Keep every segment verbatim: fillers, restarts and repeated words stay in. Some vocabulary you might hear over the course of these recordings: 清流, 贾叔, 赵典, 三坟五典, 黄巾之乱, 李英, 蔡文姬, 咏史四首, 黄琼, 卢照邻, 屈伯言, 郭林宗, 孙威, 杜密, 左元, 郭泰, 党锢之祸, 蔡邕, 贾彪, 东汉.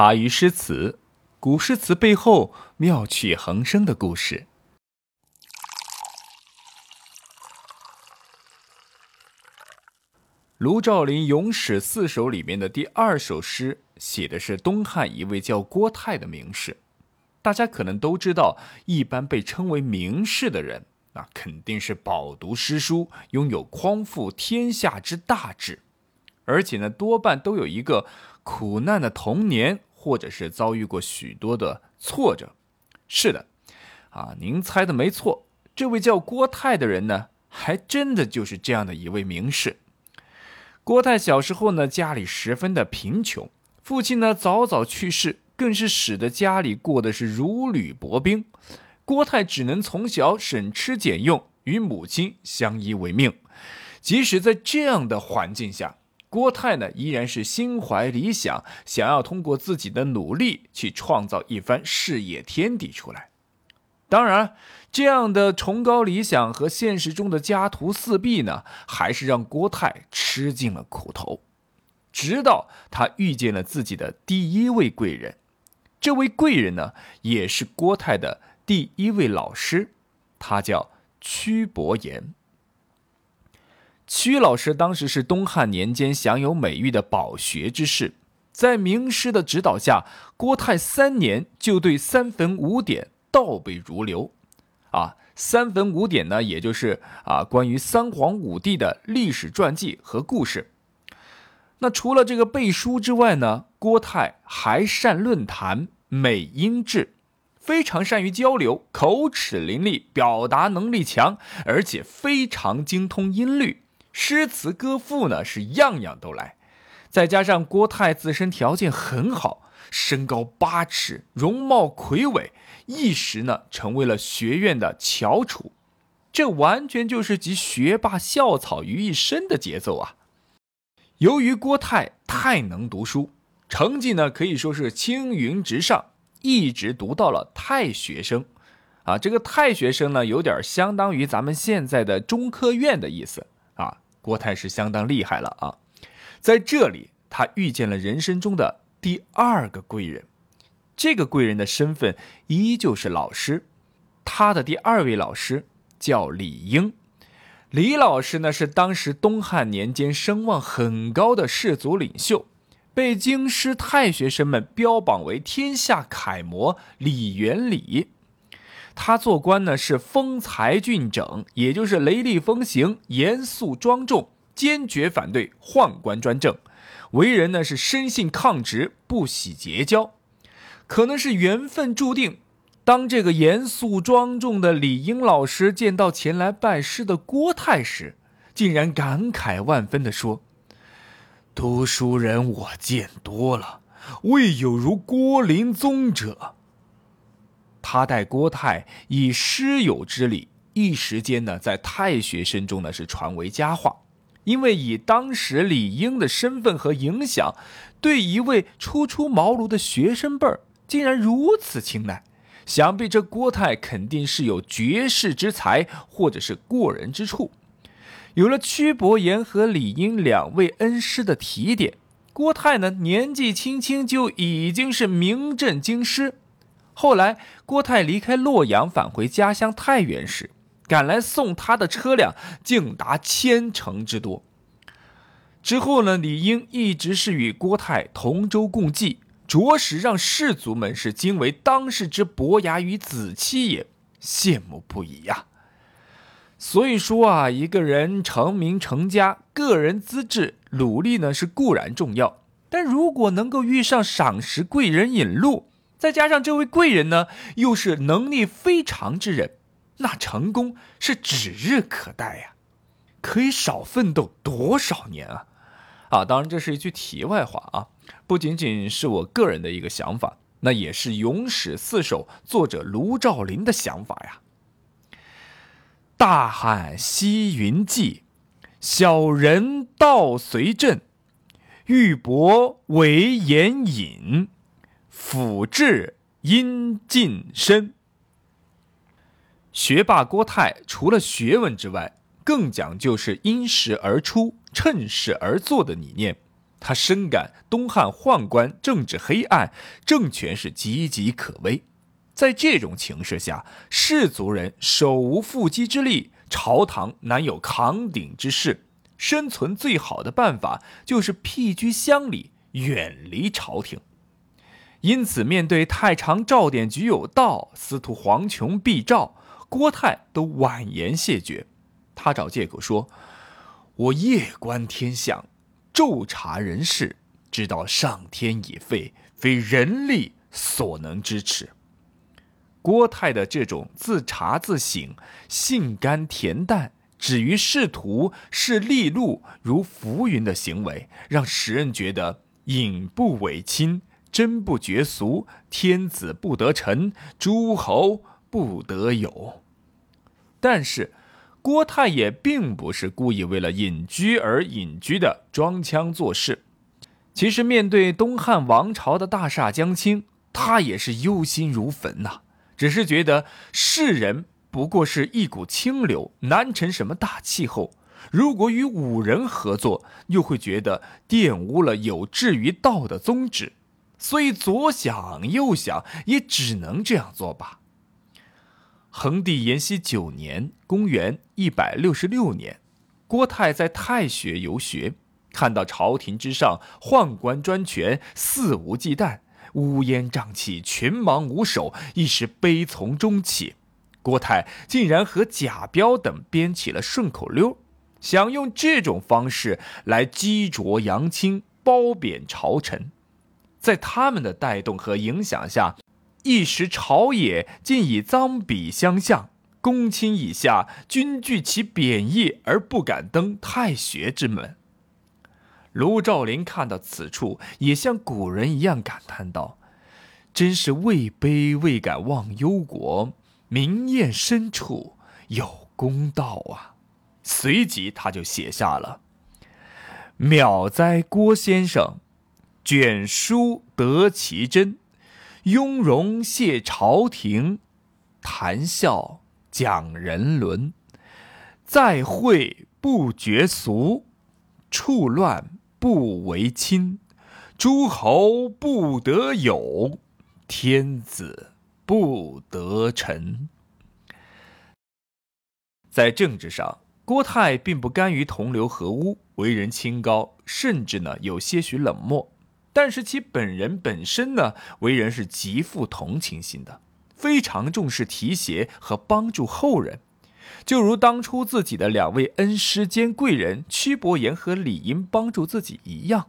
茶余诗词，古诗词背后妙趣横生的故事。卢照邻《咏史四首》里面的第二首诗，写的是东汉一位叫郭泰的名士。大家可能都知道，一般被称为名士的人，那肯定是饱读诗书，拥有匡复天下之大志，而且呢，多半都有一个苦难的童年，或者是遭遇过许多的挫折。是的，啊，您猜的没错，这位叫郭泰的人呢，还真的就是这样的一位名士。郭泰小时候呢，家里十分的贫穷，父亲呢早早去世，更是使得家里过得是如履薄冰。郭泰只能从小省吃俭用，与母亲相依为命。即使在这样的环境下，郭泰呢依然是心怀理想，想要通过自己的努力去创造一番事业天地出来。当然，这样的崇高理想和现实中的家徒四壁呢，还是让郭泰吃尽了苦头。直到他遇见了自己的第一位贵人，这位贵人呢，也是郭泰的第一位老师，他叫屈伯言。屈老师当时是东汉年间享有美誉的饱学之士，在名师的指导下，郭泰三年就对三坟五典倒背如流。啊，三坟五典呢，也就是啊关于三皇五帝的历史传记和故事。那除了这个背书之外呢，郭泰还善论坛，美音质，非常善于交流，口齿伶俐，表达能力强，而且非常精通音律，诗词歌赋呢是样样都来。再加上郭泰自身条件很好，身高八尺，容貌魁伟，一时呢成为了学院的翘楚，这完全就是集学霸校草于一身的节奏啊！由于郭泰太能读书，成绩呢可以说是青云直上，一直读到了太学生。啊，这个太学生呢有点相当于咱们现在的中科院的意思啊。郭泰是相当厉害了啊，在这里他遇见了人生中的第二个贵人，这个贵人的身份依旧是老师，他的第二位老师叫李英。李老师呢是当时东汉年间声望很高的士族领袖，被京师太学生们标榜为天下楷模李元礼。他做官呢是风裁俊整，也就是雷厉风行，严肃庄重，坚决反对宦官专政，为人呢是深信抗直，不喜结交。可能是缘分注定，当这个严肃庄重的李英老师见到前来拜师的郭泰时，竟然感慨万分地说：读书人我见多了，未有如郭林宗者。他待郭泰以师友之礼，一时间呢在太学生中呢是传为佳话。因为以当时李英的身份和影响，对一位初出茅庐的学生辈儿竟然如此青睐，想必这郭泰肯定是有绝世之才，或者是过人之处。有了屈伯言和李英两位恩师的提点，郭泰呢年纪轻轻就已经是名震京师。后来郭泰离开洛阳返回家乡太原时，赶来送他的车辆竟达千乘之多。之后呢，李英一直是与郭泰同舟共济，着实让士族们是惊为当世之伯牙与子期也，羡慕不已呀、啊。所以说啊，一个人成名成家，个人资质努力呢是固然重要，但如果能够遇上赏识贵人引路，再加上这位贵人呢又是能力非常之人，那成功是指日可待呀、啊，可以少奋斗多少年啊！啊，当然这是一句题外话啊，不仅仅是我个人的一个想法，那也是《咏史四首》作者卢照邻的想法呀。大汉西云际，小人道随朕。玉帛为眼引，俯志因近身。学霸郭泰除了学问之外，更讲究是因时而出，趁势而作的理念。他深感东汉宦官政治黑暗，政权是岌岌可危。在这种情势下，士族人手无缚鸡之力，朝堂难有扛鼎之势。生存最好的办法就是僻居乡里，远离朝廷。因此，面对太常赵典举有道、司徒黄琼必赵，郭泰都婉言谢绝。他找借口说：“我夜观天象，昼察人事，知道上天已废，非人力所能支持。”郭泰的这种自查自省、性甘恬淡、止于仕途、视利禄如浮云的行为，让时人觉得隐不违亲，真不绝俗，天子不得臣，诸侯不得友。但是郭泰也并不是故意为了隐居而隐居的装腔作势。其实面对东汉王朝的大厦将倾，他也是忧心如焚呐、啊。只是觉得世人不过是一股清流，难成什么大气候。如果与武人合作，又会觉得玷污了有志于道的宗旨。所以左想右想，也只能这样做吧。恒帝延熙九年，公元一百六十六年，郭泰在太学游学，看到朝廷之上宦官专权，肆无忌惮，乌烟瘴气，群盲无首，一时悲从中起。郭泰竟然和贾彪等编起了顺口溜，想用这种方式来激浊扬清，褒贬朝臣。在他们的带动和影响下，一时朝野竟以臧鄙相向，公卿以下均惧其贬义，而不敢登太学之门。卢照邻看到此处，也像古人一样感叹道：“真是位卑未敢忘忧国，明验深处有公道啊！”随即他就写下了“渺哉郭先生，卷书得其真，雍容谢朝廷，谈笑讲人伦，再会不绝俗，处乱不为亲，诸侯不得友，天子不得臣。”在政治上，郭泰并不甘于同流合污，为人清高，甚至呢有些许冷漠。但是其本人本身呢，为人是极富同情心的，非常重视提携和帮助后人。就如当初自己的两位恩师兼贵人屈伯言和李英帮助自己一样，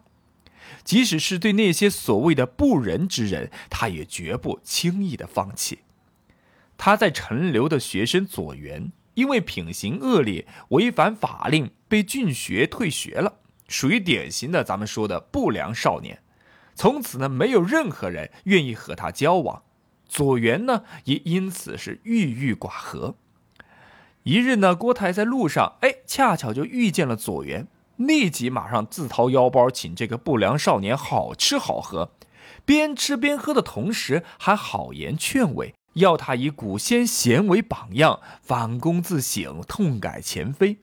即使是对那些所谓的不仁之人，他也绝不轻易的放弃。他在陈留的学生左元，因为品行恶劣，违反法令，被郡学退学了，属于典型的咱们说的不良少年。从此呢，没有任何人愿意和他交往，左元呢也因此是郁郁寡合。一日呢，郭泰在路上，哎，恰巧就遇见了左元，立即马上自掏腰包请这个不良少年好吃好喝，边吃边喝的同时，还好言劝慰，要他以古先贤为榜样，反躬自省，痛改前非。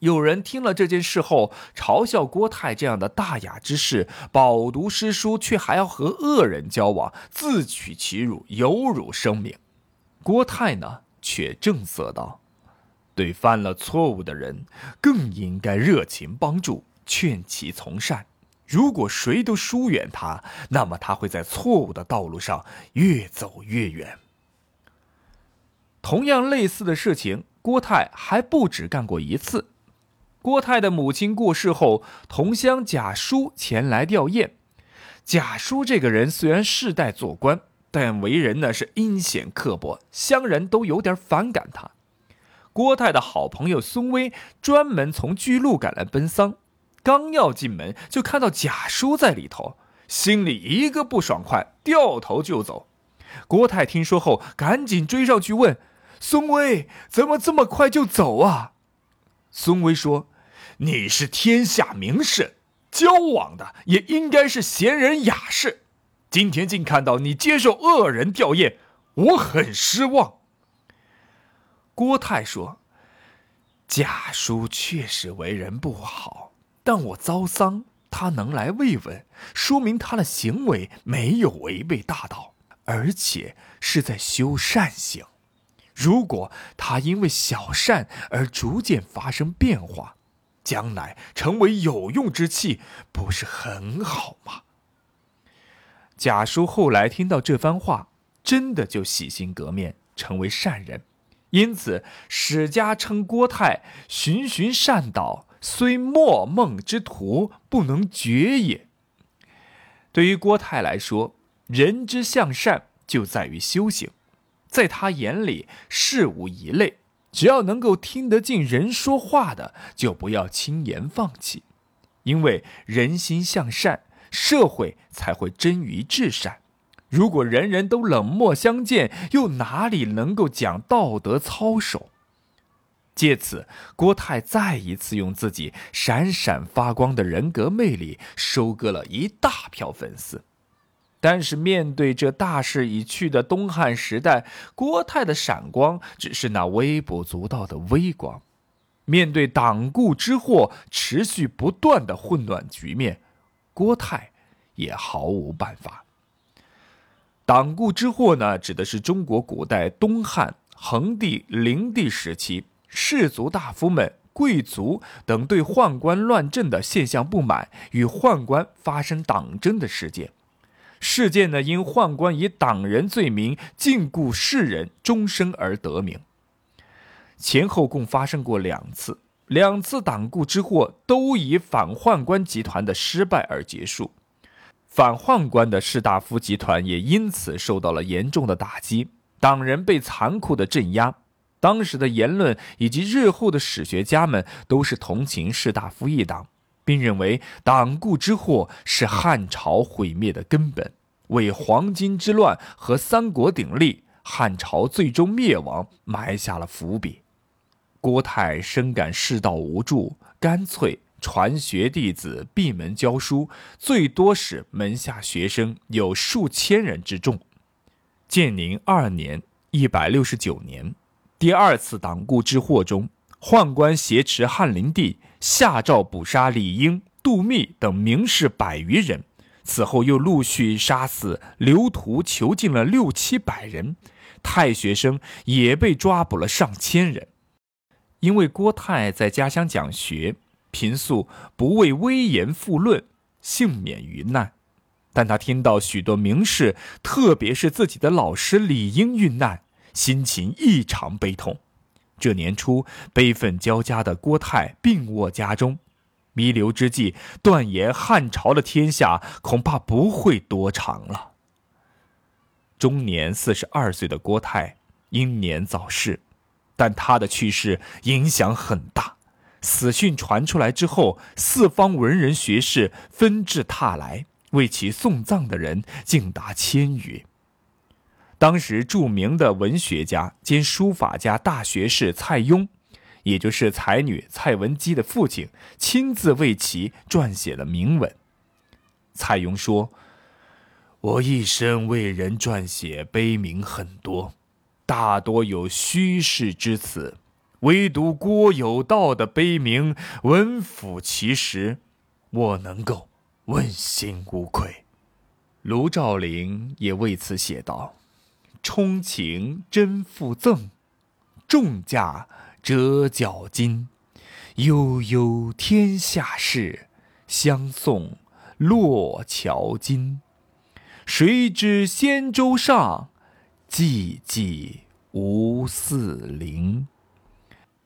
有人听了这件事后，嘲笑郭泰这样的大雅之士，饱读诗书，却还要和恶人交往，自取其辱，有辱声名。郭泰呢？却正色道：“对犯了错误的人，更应该热情帮助，劝其从善。如果谁都疏远他，那么他会在错误的道路上越走越远。”同样类似的事情，郭泰还不止干过一次。郭泰的母亲过世后，同乡贾叔前来吊唁。贾叔这个人虽然世代做官，但为人呢是阴险刻薄，乡人都有点反感他。郭泰的好朋友孙威专门从巨鹿赶来奔丧，刚要进门就看到贾叔在里头，心里一个不爽快，掉头就走。郭泰听说后，赶紧追上去问：“孙威，怎么这么快就走啊？”孙威说：“你是天下名士，交往的也应该是贤人雅士。今天竟看到你接受恶人吊唁，我很失望。”郭泰说：“贾叔确实为人不好，但我遭丧，他能来慰问，说明他的行为没有违背大道，而且是在修善行。如果他因为小善而逐渐发生变化，将来成为有用之器，不是很好吗？贾叔后来听到这番话，真的就洗心革面，成为善人。因此史家称郭泰循循善导，虽末孟之徒，不能绝也。对于郭泰来说，人之向善就在于修行，在他眼里事无一类，只要能够听得进人说话的，就不要轻言放弃，因为人心向善，社会才会臻于至善。如果人人都冷漠相见，又哪里能够讲道德操守？借此，郭泰再一次用自己闪闪发光的人格魅力收割了一大票粉丝。但是面对这大势已去的东汉时代，郭泰的闪光只是那微不足道的微光。面对党锢之祸持续不断的混乱局面，郭泰也毫无办法。党锢之祸呢，指的是中国古代东汉、恒帝、灵帝时期，士族大夫们、贵族等对宦官乱政的现象不满，与宦官发生党争的事件。事件呢，因宦官以党人罪名禁锢士人终身而得名。前后共发生过两次，两次党锢之祸都以反宦官集团的失败而结束。反宦官的士大夫集团也因此受到了严重的打击，党人被残酷的镇压。当时的言论以及日后的史学家们都是同情士大夫一党，并认为党锢之祸是汉朝毁灭的根本，为黄巾之乱和三国鼎立、汉朝最终灭亡埋下了伏笔。郭泰深感世道无助，干脆传学弟子闭门教书，最多使门下学生有数千人之众。建宁二年一百六十九年，第二次党锢之祸中，宦官挟持汉灵帝，下诏捕杀李英、杜密等名士百余人，此后又陆续杀死流徒囚禁了六七百人，太学生也被抓捕了上千人。因为郭泰在家乡讲学，平素不为威严复论，幸免于难。但他听到许多名士，特别是自己的老师李英遇难，心情异常悲痛。这年初，悲愤交加的郭泰病卧家中，弥留之际，断言汉朝的天下恐怕不会多长了。终年四十二岁的郭泰英年早逝，但他的去世影响很大。死讯传出来之后，四方文人学士纷至沓来，为其送葬的人竟达千余。当时著名的文学家兼书法家大学士蔡邕，也就是才女蔡文姬的父亲，亲自为其撰写了铭文。蔡邕说：“我一生为人撰写碑铭很多，大多有虚饰之词。唯独郭有道的碑铭，文辅其实，我能够问心无愧。”卢照邻也为此写道：“冲情真复赠，重价折角金。悠悠天下事，相送洛桥今。谁知仙舟上，寂寂无四邻。”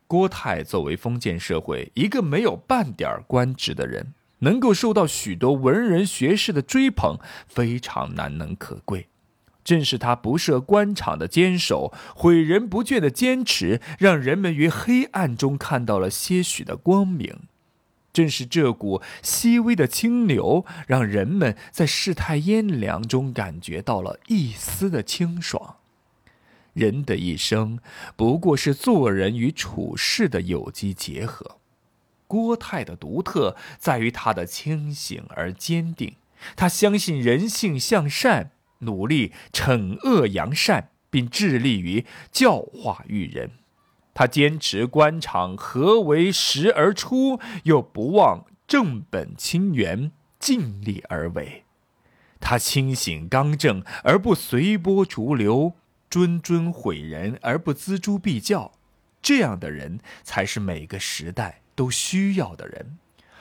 郭泰作为封建社会一个没有半点官职的人，能够受到许多文人学士的追捧，非常难能可贵。正是他不设官场的坚守，诲人不倦的坚持，让人们于黑暗中看到了些许的光明。正是这股细微的清流，让人们在世态炎凉中感觉到了一丝的清爽。人的一生不过是做人与处事的有机结合。郭泰的独特在于他的清醒而坚定，他相信人性向善，努力惩恶扬善，并致力于教化育人。他坚持官场何为时而出，又不忘正本清源，尽力而为。他清醒刚正而不随波逐流，谆谆诲人而不锱铢必较，这样的人才是每个时代都需要的人。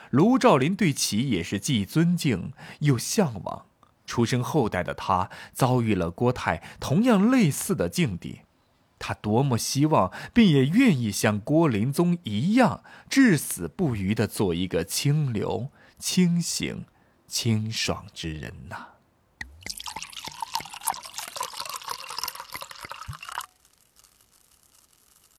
卢照邻对其也是既尊敬又向往。出生后代的他遭遇了郭泰同样类似的境地，他多么希望并也愿意像郭林宗一样至死不渝地做一个清流、清醒、清爽之人呐、啊。